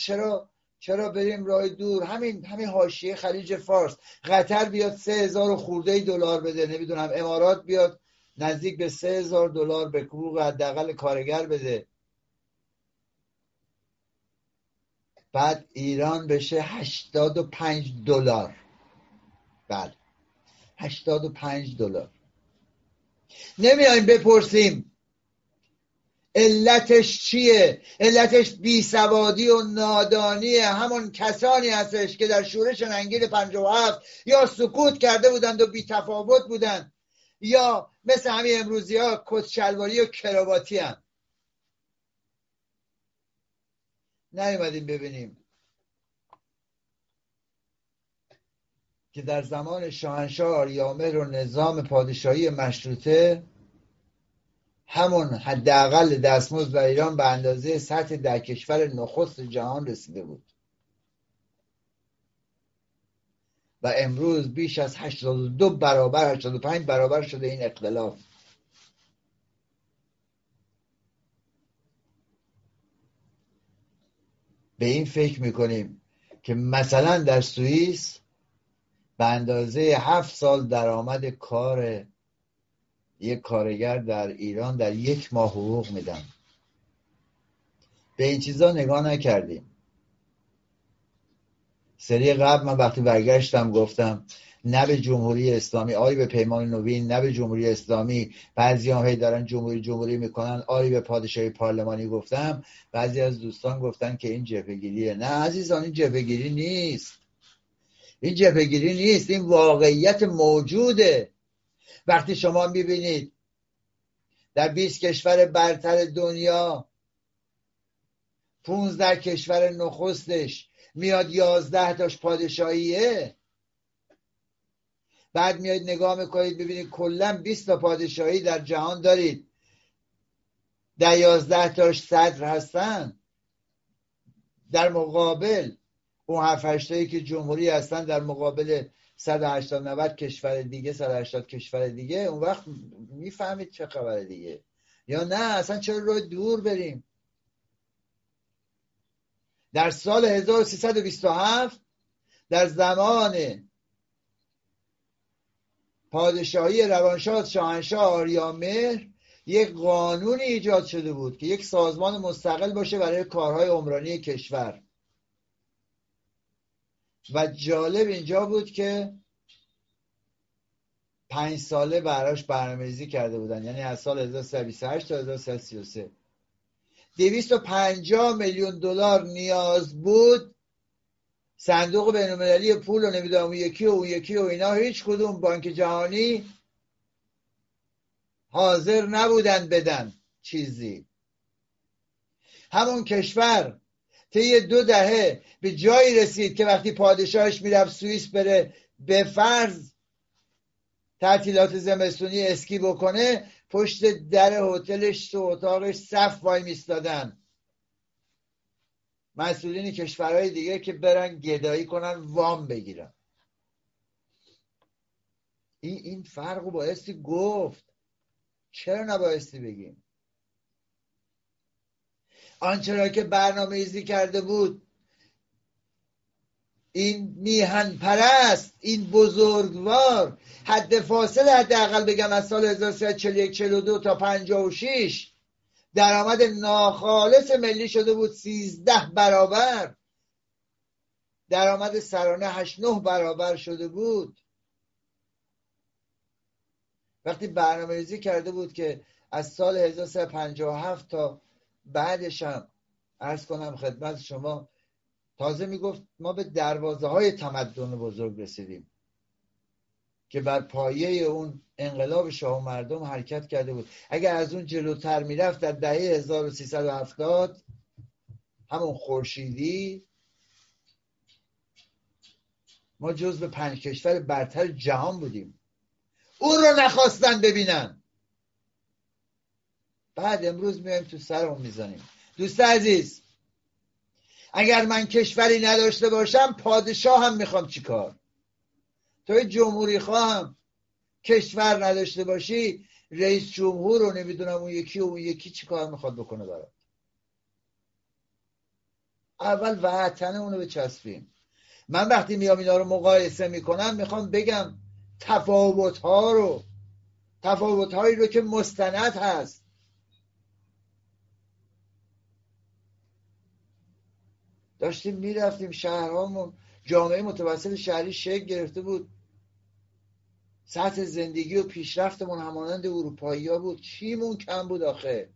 چرا بریم راه دور، همین حاشیه خلیج فارس، قطر بیاد 3000 و خورده‌ای دلار بده، نمیدونم امارات بیاد نزدیک به 3000 دلار به حقوق حداقل کارگر بده، بعد ایران بشه 85 دلار. بله 85 دلار. نمیایم بپرسیم علتش چیه؟ علتش بیسوادی و نادانی همون کسانی هستش که در شورش ننگیل 57 یا سکوت کرده بودند و بیتفاوت بودند، یا مثل همین امروزی ها کت‌شلواری و کرواتی هستند. نیومدیم ببینیم که در زمان شاهنشاه آریامهر و نظام پادشاهی مشروطه همون حداقل دستمزد در ایران به اندازه سطح در کشور نخست جهان رسیده بود و امروز بیش از 82 برابر 85 برابر شده این اختلاف. به این فکر میکنیم که مثلا در سوئیس به اندازه 7 سال درآمد کار یک کارگر در ایران در 1 ماه حقوق میدن. به این چیزا نگاه نکردیم. سری قبل من وقتی برگشتم گفتم نه به جمهوری اسلامی، آری به پیمان نوین، نه به جمهوری اسلامی، بعضی‌ها هی دارن جمهوری میکنن، آری به پادشاهی پارلمانی گفتم. بعضی از دوستان گفتن که این جبهه‌گیریه. نه عزیزان، این جبهه‌گیری نیست. این واقعیت موجوده. وقتی شما میبینید در 20 کشور برتر دنیا 15 کشور نخستش میاد 11 تاش پادشاهیه، بعد میاد نگاه میکنید ببینید کلا 20 تا پادشاهی در جهان دارید، در 11 تاش صدر هستن، در مقابل اون 7-8 تایی که جمهوری هستن در مقابل 180-90 کشور دیگه، 180 کشور دیگه. اون وقت میفهمید چه خبره دیگه. یا نه اصلا چرا رو دور بریم. در سال 1327 در زمان پادشاهی روانشاد شاهنشاه آریامهر یک قانونی ایجاد شده بود که یک سازمان مستقل باشه برای کارهای عمرانی کشور. و جالب اینجا بود که 5 ساله براش برنامه‌ریزی کرده بودن، یعنی از سال 1328 تا 1333 $250 میلیون نیاز بود. صندوق بین‌المللی پول و نمیدونم اون یکی و اون یکی و اینا هیچ کدوم بانک جهانی حاضر نبودن بدن چیزی. همون کشور طی 2 دهه به جایی رسید که وقتی پادشاهش میرفت سوئیس بره به فرض تعطیلات زمستونی اسکی بکنه، پشت در هتلش تو اتاقش صف وای میستادن مسئولین کشورهای دیگه که برن گدایی کنن وام بگیرن. این فرق رو بایستی گفت، چرا نبایستی بگیم؟ آنچه را که برنامه‌ریزی کرده بود این میهن پرست، این بزرگوار، حد فاصله حداقل بگم از سال 1341 42 تا 56 درآمد ناخالص ملی شده بود 13 برابر، درآمد سرانه 8-9 برابر شده بود. وقتی برنامه‌ریزی کرده بود که از سال 1357 تا بعدش هم عرض کنم خدمت شما، تازه میگفت ما به دروازه های تمدن بزرگ رسیدیم که بر پایه اون انقلاب شاه و مردم حرکت کرده بود. اگر از اون جلوتر میرفت در دهه 1370 همون خورشیدی ما جزو 5 کشور برتر جهان بودیم. اون رو نخواستن ببینن، بعد امروز میایم تو سرمون میزنیم. دوست عزیز، اگر من کشوری نداشته باشم پادشاه هم میخوام چی کار؟ توی جمهوری خواهم کشور نداشته باشی رئیس جمهور رو نمیدونم اون یکی و اون یکی چی کار میخواد بکنه برات. اول وطن اونو بچسبیم. من وقتی میام اینا رو مقایسه میکنم میخوام بگم تفاوت‌هایی رو که مستند هست. داشتیم میرفتیم شهرهامون، جامعه متوسط شهری شکل گرفته بود، سطح زندگی و پیشرفتمون همانند اروپایی‌ها بود، چیمون کم بود آخه؟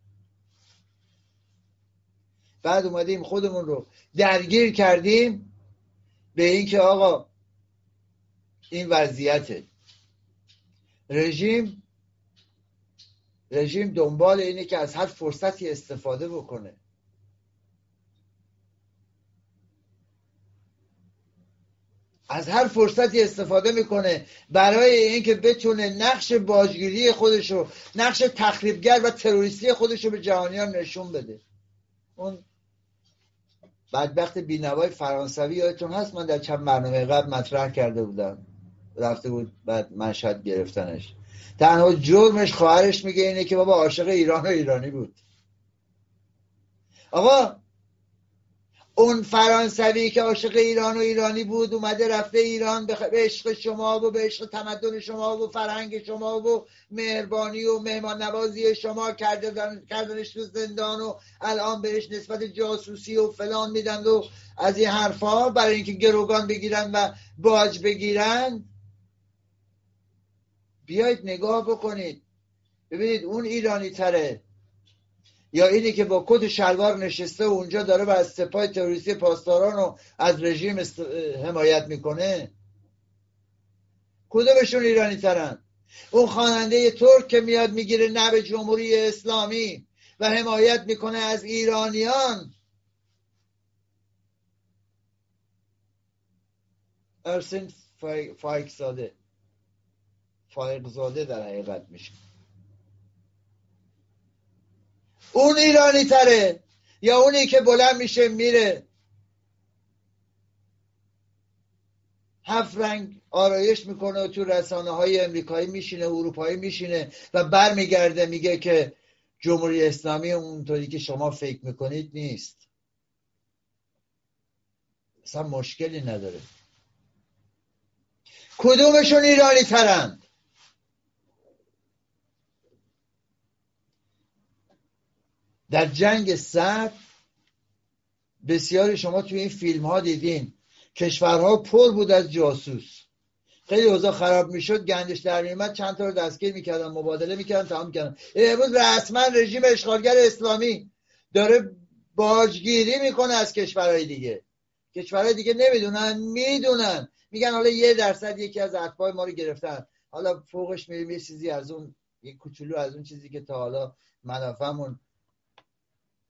بعد اومدیم خودمون رو درگیر کردیم به این که آقا این وضعیت رژیم دنبال اینه که از هر فرصتی استفاده بکنه. از هر فرصتی استفاده میکنه برای اینکه بتونه نقش باجگیری خودشو، نقش تخریبگر و تروریستی خودشو به جهانیان نشون بده. اون بدبخت بینوای فرانسوی یادتون هست من در چند برنامه قبل مطرح کرده بودم، رفته بود بعد مشهد گرفتنش. تنها جرمش خواهرش میگه اینه که بابا عاشق ایران و ایرانی بود. آقا اون فرانسوی که عاشق ایران و ایرانی بود اومده رفته ایران به عشق شما و به عشق تمدن شما و فرهنگ شما و مهربانی و مهمان نوازی شما کردنش تو زندان و الان بهش نسبت جاسوسی و فلان میدن و از این حرفا برای اینکه گروگان بگیرن و باج بگیرن. بیایید نگاه بکنید ببینید اون ایرانی تره یا اینی که با کت شلوار نشسته و اونجا داره و از سپاه تروریستی پاسداران و از رژیم حمایت میکنه؟ کدومشون ایرانی ترن؟ اون خواننده ترک که میاد میگیره نعب جمهوری اسلامی و حمایت میکنه از ایرانیان، ارسن فائق زاده در حقیقت میشه، اون ایرانی تره یا اونی که بلند میشه میره 7 رنگ آرایش میکنه و تو رسانه های امریکایی میشینه، اروپایی میشینه و برمیگرده میگه که جمهوری اسلامی اونطوری که شما فکر میکنید نیست، اصلا مشکلی نداره. کدومشون ایرانی ترند؟ در جنگ سرد بسیاری شما توی این فیلم ها دیدین کشورها پر بود از جاسوس. خیلی اوضاع خراب میشد، گندش در میومد، چند تا رو دستگیر میکردن، مبادله میکردن، تمام میکردن. امروز رسما رژیم اشغالگر اسلامی داره باجگیری میکنه از کشورهای دیگه. کشورهای دیگه نمیدونن، میدونن، میگن حالا 1% یکی از اتباع ما رو گرفتن، حالا فوقش میریم یه چیزی از اون، یه کوچولو از اون چیزی که تا حالا منافعمون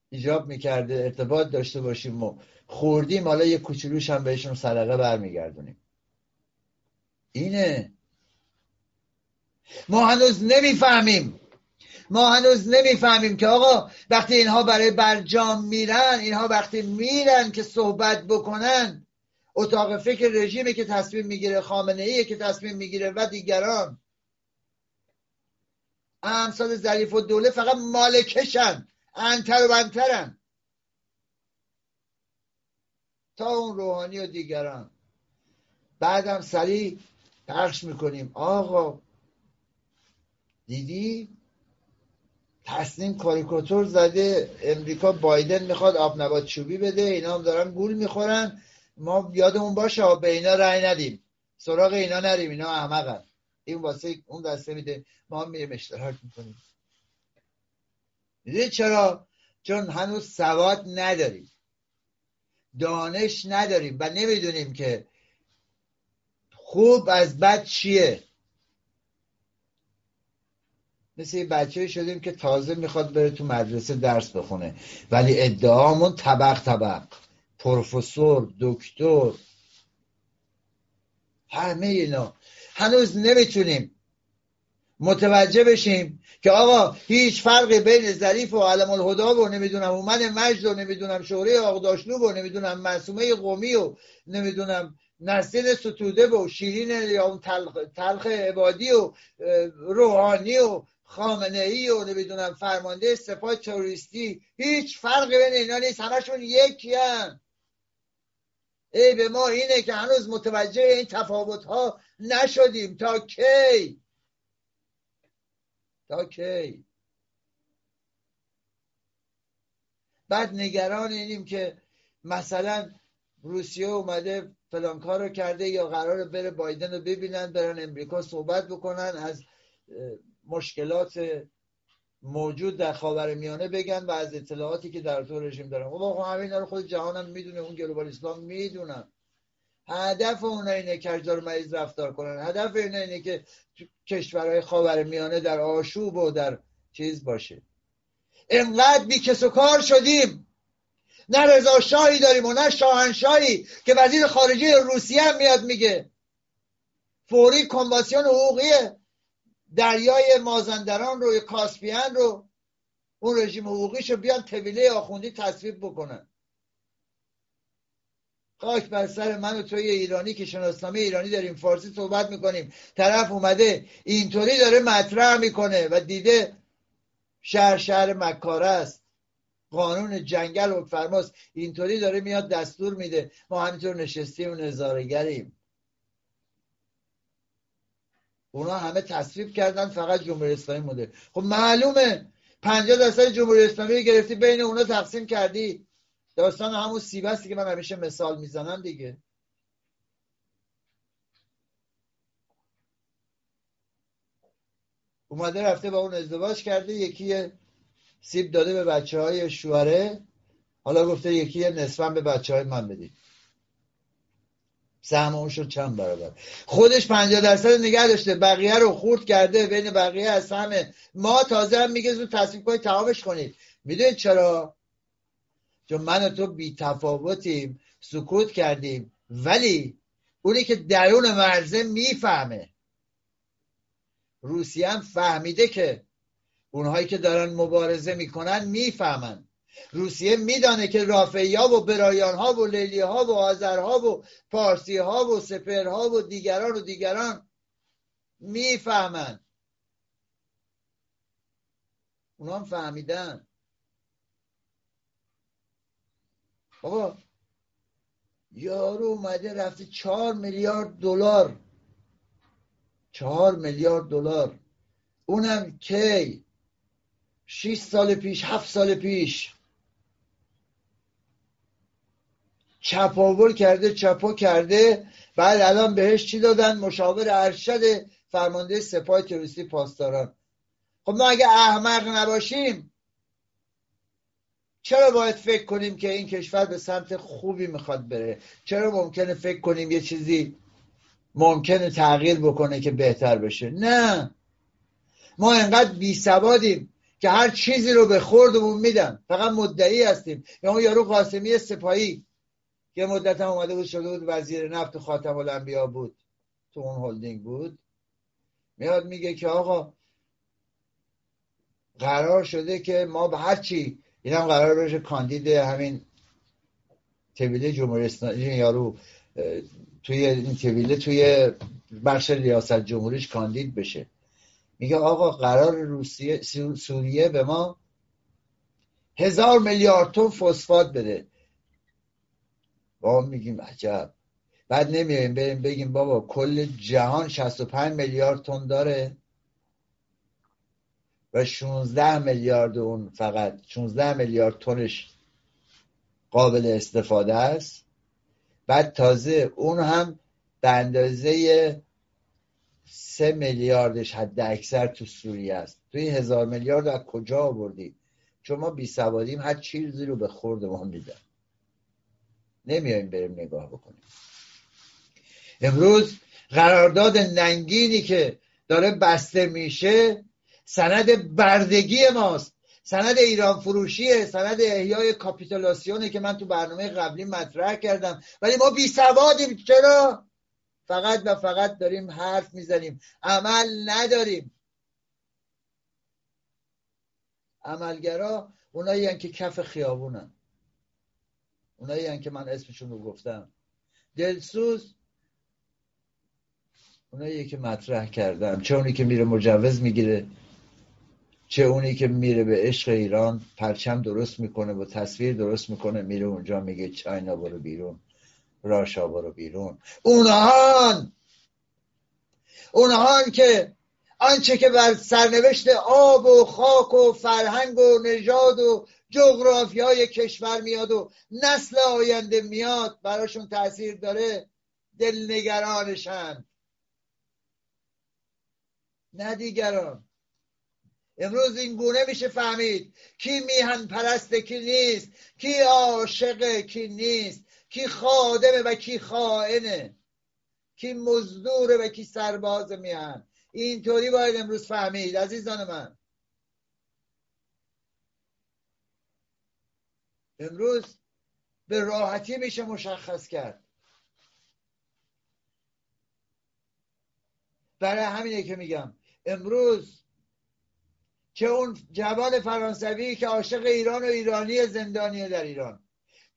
ایجاب میکرده ارتباط داشته باشیم ما خوردیم، حالا یه کوچولوش هم بهشون صدقه برمیگردونیم. اینه. ما هنوز نمیفهمیم که آقا وقتی اینها برای برجام میرن، اینها وقتی میرن که صحبت بکنن، اتاق فکر رژیمی که تصمیم میگیره، خامنه ایه که تصمیم میگیره و دیگران امثال ظریف الدوله فقط مالکشن، انتر و بنترن تا اون روحانی و دیگران. بعدم سریع پخش میکنیم آقا دیدی تصمیم کاریکاتور زده، امریکا بایدن میخواد آبنبات چوبی بده، اینا هم دارن گول میخورن، ما یادمون باشه به اینا رأی ندیم، سراغ اینا نریم، اینا احمقن، این واسه اون دسته میده، ما هم میریم اشتراک میکنیم. دیدید چرا؟ چون هنوز سواد نداریم، دانش نداریم و نمیدونیم که خوب از بد چیه. مثل یه بچه شدیم که تازه میخواد بره تو مدرسه درس بخونه، ولی ادعامون طبق پروفسور، دکتر، همه اینا. هنوز نمیتونیم متوجه بشیم که آقا هیچ فرقی بین ظریف و علم الهدی و نمیدونم اومن مجد و نمیدونم شوری آقداشلو و نمیدونم معصومه قمی و نمیدونم نسرین ستوده و شیرین یا اون تلخ عبادی و روحانی و خامنه‌ای و نمیدونم فرمانده سپاه تروریستی، هیچ فرقی بین اینا نیست، همشون یکی هن. ای به ما اینه که هنوز متوجه این تفاوت‌ها نشدیم. تا کی بعد نگران اینیم که مثلا روسیه اومده فلان کارو کرده یا قراره بره بایدن رو ببینن، برن امریکا صحبت بکنن، از مشکلات موجود در خاورمیانه بگن و از اطلاعاتی که در تو رژیم دارن. خب همین رو خود جهانم میدونه، اون گلوبال اسلام میدونن. هدف اونها اینه که کجدار مریض رفتار کنن، هدف اینا اینه که کشورهای خاورمیانه در آشوب و در چیز باشه. انقدر بی کس و کار شدیم، نه رضا شاهی داریم و نه شاهنشاهی که وزیر خارجه روسیه هم میاد میگه فوری کنوانسیون حقوقی دریای مازندران رو، کاسپیان رو، اون رژیم حقوقیش رو بیان طویله آخوندی تصویب بکنن. خاک بر سر من و توی ایرانی که شناسنامه ایرانی داریم، فارسی صحبت میکنیم، طرف اومده اینطوری داره مطرح میکنه و دیده شهر مکاره است، قانون جنگل و فرماست، اینطوری داره میاد دستور میده، ما همینطور نشستیم و نظاره‌گریم. اونا همه تصویب کردن، فقط جمهوری اسلامی مونده. خب معلومه 50% جمهوری اسلامی گرفتی بین اونا تقسیم کردی، داستان همون سیبستی که من همیشه مثال میزنم دیگه. اومده رفته با اون ازدواج کرده، یکی سیب داده به بچه‌های شوهره، حالا گفته یکی نصفاً به بچه‌های من بدید، سهم اون شد چند برابر، خودش 50% نگه داشته، بقیه رو خورد کرده، بین بقیه از سهم ما تازه هم میگه زود تصمیم کنید تمامش کنید. میدونید چرا؟ چون من و تو بی تفاوتیم، سکوت کردیم، ولی اونی که درون مرزه میفهمه. روسیه هم فهمیده که اونهایی که دارن مبارزه میکنن میفهمن. روسیه میدانه که رافعی‌ها و برایان‌ها و لیلی‌ها و آذرها و پارسی‌ها و سپرها و دیگران میفهمن. اونا هم فهمیدن. بابا یارو اومده رفته 4 میلیارد دلار، 4 میلیارد دلار، اونم کی؟ 6 سال پیش، 7 سال پیش. چپاول کرده، چپا کرده. بعد الان بهش چی دادن؟ مشاور ارشد فرمانده سپاه تروریستی پاسداران. خب ما اگه احمق نباشیم چرا باید فکر کنیم که این کشور به سمت خوبی میخواد بره؟ چرا ممکنه فکر کنیم یه چیزی ممکنه تغییر بکنه که بهتر بشه؟ نه، ما انقدر بیسوادیم که هر چیزی رو به خوردمون میدن، فقط مدعی هستیم. یا اون یارو قاسمی سپاهی که مدت هم اومده بود شده بود وزیر نفت، خاتم الانبیا بود، تو اون هلدینگ بود، میاد میگه که آقا قرار شده که ما به هر چی، این هم قرار باشه کاندید همین طویله جمهوری اسلامی، یارو توی این طویله توی بخش ریاست جمهوریش کاندید بشه. میگه آقا قرار روسیه سوریه به ما 1000 میلیارد تن فسفات بده. ما میگیم عجب. بعد نمیایم بریم بگیم بابا کل جهان 65 میلیارد تن داره و 16 میلیارد اون فقط 16 میلیارد تنش قابل استفاده است. بعد تازه اون هم به اندازه 3 میلیاردش حد اکثر تو سوریه است. تو این 1000 میلیارد از کجا آوردی؟ چون ما بیسوادیم، هر چیزی رو به خوردمون میدن، نمیایم بریم نگاه بکنیم. امروز قرارداد ننگینی که داره بسته میشه سند بردگی ماست، سند ایران فروشیه، سند احیای کاپیتولاسیونه که من تو برنامه قبلی مطرح کردم. ولی ما بیسوادیم. چرا؟ فقط و فقط داریم حرف میزنیم، عمل نداریم. عملگرا اونایی هن که کف خیابونن، اونایی هن که من اسمشون رو گفتم. دلسوز اونایی که مطرح کردم، چه اونی که میره مجوز میگیره، چه اونی که میره به عشق ایران پرچم درست میکنه، با تصویر درست میکنه، میره اونجا میگه چاینا برو بیرون، راشا برو بیرون. اونهان که آنچه که بر سرنوشت آب و خاک و فرهنگ و نژاد و جغرافیای کشور میاد و نسل آینده میاد براشون تأثیر داره، دلنگرانشن، نه دیگران. امروز این گونه میشه فهمید کی میهن پرسته کی نیست، کی عاشقه کی نیست، کی خادمه و کی خائنه، کی مزدوره و کی سرباز میهن. اینطوری باید امروز فهمید عزیزان من. امروز به راحتی میشه مشخص کرد. برای همینه که میگم امروز چه اون جوان فرانسوی که عاشق ایران و ایرانی زندانیه در ایران،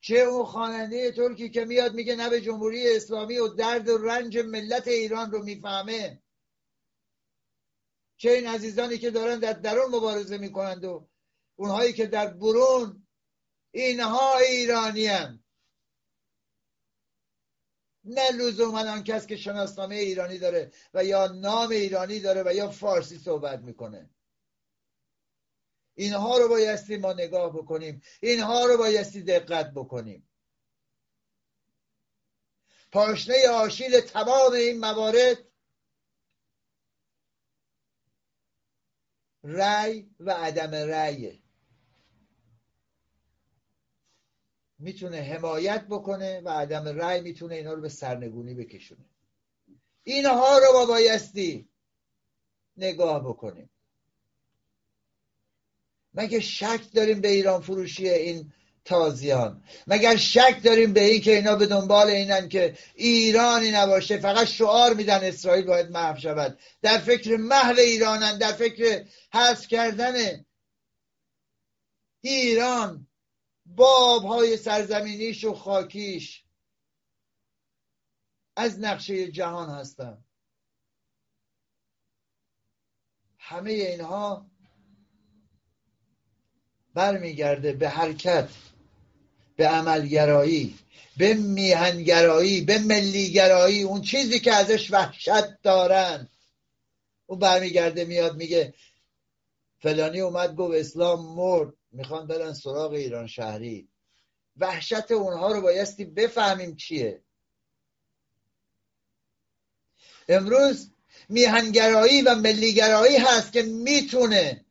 چه اون خواننده ترکی که میاد میگه نه به جمهوری اسلامی و درد و رنج ملت ایران رو میفهمه، چه این عزیزانی که دارن در درون مبارزه میکنند و اونهایی که در برون، اینها ایرانی هم. نه لزومن آن کس که شناسنامه ایرانی داره و یا نام ایرانی داره و یا فارسی صحبت میکنه. اینها رو بایستی ما نگاه بکنیم، اینها رو بایستی دقت بکنیم. پاشنه آشیل تمام این موارد رأی و عدم رأیه. میتونه حمایت بکنه و عدم رأی میتونه اینا رو به سرنگونی بکشونه. اینها رو ما بایستی نگاه بکنیم. مگه شک داریم به ایران فروشی این تازیان؟ مگر شک داریم به این که اینا به دنبال اینن که ایرانی نباشه؟ فقط شعار میدن اسرائیل باید محو شود، در فکر محو ایرانن، در فکر حذف کردن ایران، بابهای سرزمینیش و خاکیش از نقشه جهان هستن. همه اینها برمیگرده به حرکت، به عملگرایی، به میهنگرایی، به ملیگرایی، اون چیزی که ازش وحشت دارن. اون برمیگرده میاد میگه فلانی اومد گفت اسلام مرد، میخوان برن سراغ ایران شهری. وحشت اونها رو بایستی بفهمیم چیه. امروز میهنگرایی و ملیگرایی هست که میتونه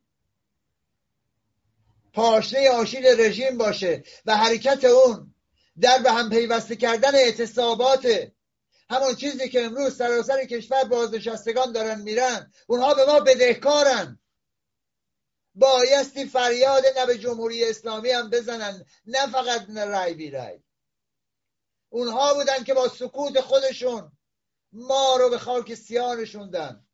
پاشنه آشیل رژیم باشه و حرکت اون در به هم پیوسته کردن اعتصاباته. همون چیزی که امروز سراسر کشور بازنشستگان دارن میرن، اونها به ما بدهکارن. بایستی فریاد نه به جمهوری اسلامی هم بزنن، نه فقط نه رای بی رای. اونها بودن که با سکوت خودشون ما رو به خاک سیاه نشوندن.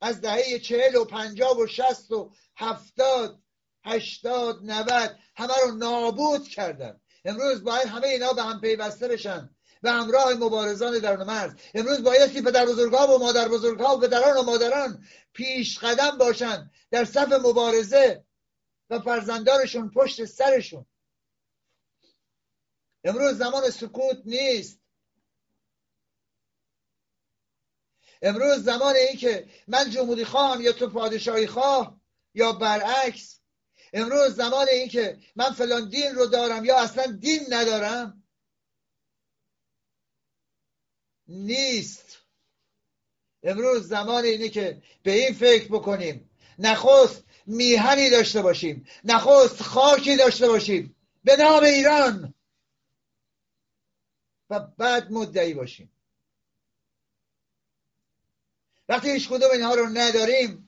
از دهه 40 و 50 و 60 و 70 80 90 همه رو نابود کردن. امروز باید همه اینا به هم پیوسته بشن و همراه مبارزان درون مرز. امروز بایستی پدر بزرگ‌ها و مادر بزرگ‌ها و پدران و مادران پیش قدم باشن در صف مبارزه و فرزندانشون پشت سرشون. امروز زمان سکوت نیست. امروز زمان این که من جمهوری خواهم یا تو پادشاهی خواه یا برعکس. امروز زمان این که من فلان دین رو دارم یا اصلا دین ندارم نیست. امروز زمان اینه که به این فکر بکنیم، نخست میهنی داشته باشیم، نخست خاکی داشته باشیم به نام ایران و بعد مدعی باشیم. وقتی هیچ کدوم اینها رو نداریم،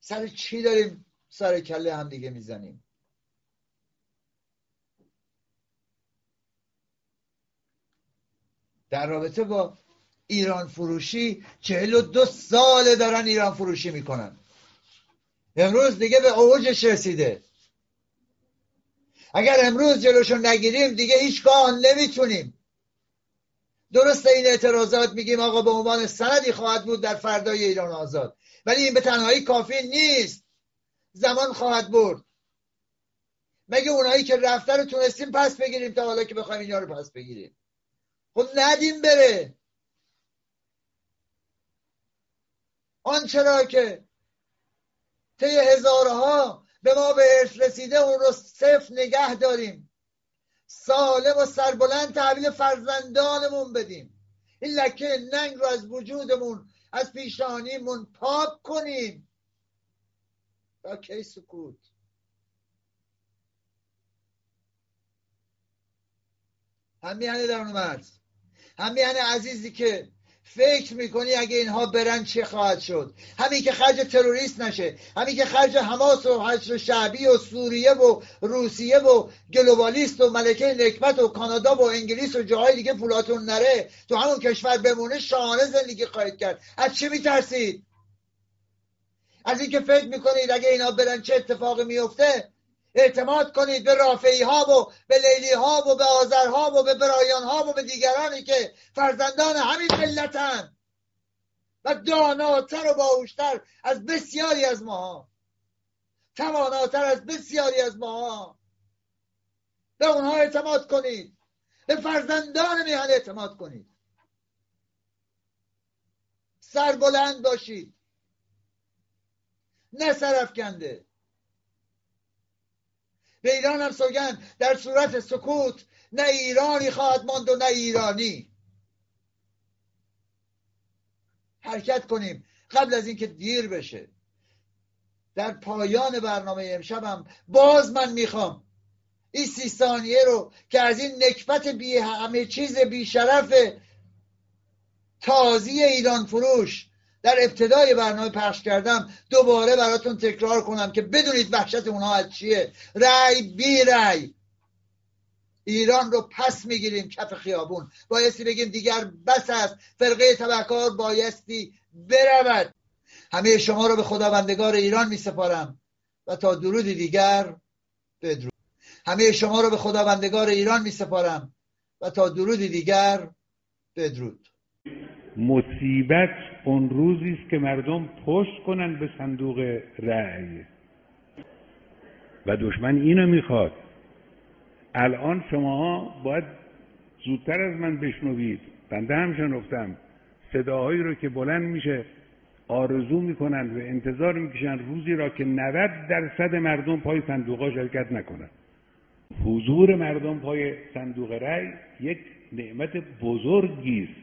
سر چی داریم سر کله هم دیگه میزنیم؟ در رابطه با ایران فروشی 42 ساله دارن ایران فروشی میکنن. امروز دیگه به اوجش رسیده. اگر امروز جلوشو نگیریم دیگه هیچگاه نمیتونیم. درسته این اعتراضات میگیم آقا به عنوان سندی خواهد بود در فردای ایران آزاد، ولی این به تنهایی کافی نیست. زمان خواهد برد. مگه اونایی که رفته رو تونستیم پس بگیریم تا حالا که بخوایم اینا رو پس بگیریم؟ خب ندیم بره. آنچه را که طی هزارها به ما به ارث رسیده اون رو صفر نگه داریم، سالم و سربلند تحویل فرزندانمون بدیم. این لکه ننگ رو از وجودمون، از پیشانیمون پاک کنیم. تا کی سکوت؟ همیهن درون مرز، همیهن عزیزی که فکر میکنی اگه اینها برن چه خواهد شد، همین که خرج تروریست نشه، همین که خرج حماس و حشد شعبی و سوریه و روسیه و گلوبالیست و ملکه نکبت و کانادا و انگلیس و جاهای دیگه پولاتون نره تو همون کشور بمونه، شانه زندگی خواهید کرد. از چی میترسید؟ از این که فکر میکنید اگه اینها برن چه اتفاقی میفته؟ اعتماد کنید به رافعی ها و به لیلی ها و به آذر ها و به برایان ها و به دیگرانی که فرزندان همین ملتن و داناتر و باهوشتر از بسیاری از ماها، تواناتر از بسیاری از ماها. به اونها اعتماد کنید، به فرزندان میهن اعتماد کنید. سربلند باشید، نه سرافکنده. به ایران هم سوگند در صورت سکوت نه ایرانی خواهد ماند و نه ایرانی. حرکت کنیم قبل از اینکه دیر بشه. در پایان برنامه امشبم باز من میخوام این 30 ثانیه رو که از این نکبت بی همه چیز بی شرف تازی ایران فروش در ابتدای برنامه پخش کردم دوباره براتون تکرار کنم که بدونید وحشت اونها از چیه. رای بی رای ایران رو پس میگیریم. کف خیابون بایستی بگیم دیگر بس است. فرقه تبهکار بایستی برود. همه شما رو به خداوندگار ایران میسپارم و تا درودی دیگر بدرود. همه شما رو به خداوندگار ایران میسپارم و تا درودی دیگر بدرود. مصیبت اون روزی است که مردم پشت کنن به صندوق رأی و دشمن اینو میخواد. الان شماها باید زودتر از من بشنوید. بنده هم شنفتم صداهایی رو که بلند میشه آرزو میکنن و انتظار میکشن روزی را که 90% مردم پای صندوق‌ها شرکت نکنن. حضور مردم پای صندوق رأی یک نعمت بزرگی است